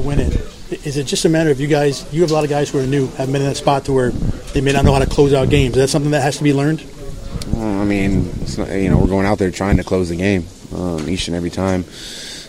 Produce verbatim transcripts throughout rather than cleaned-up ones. to win it, is it just a matter of you guys, you have a lot of guys who are new, have been in that spot to where they may not know how to close out games. Is that something that has to be learned? Well, I mean, it's not, you know, we're going out there trying to close the game. Um, each and every time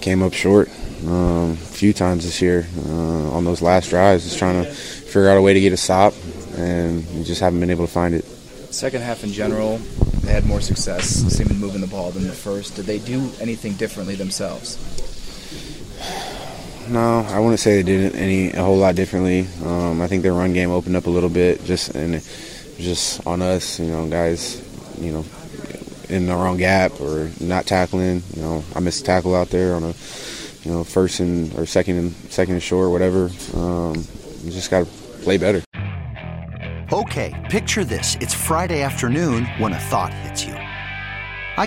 came up short um, a few times this year uh, on those last drives, just trying to figure out a way to get a stop, and we just haven't been able to find it. Second half in general, they had more success, seeming moving the ball than the first. Did they do anything differently themselves? No, I wouldn't say they did any a whole lot differently. Um, I think their run game opened up a little bit, just and just on us, you know, guys, you know, in the wrong gap or not tackling. You know, I missed a tackle out there on a, you know, first and or second and second and short, whatever. Um, you just gotta play better. Okay, picture this. It's Friday afternoon when a thought hits you. I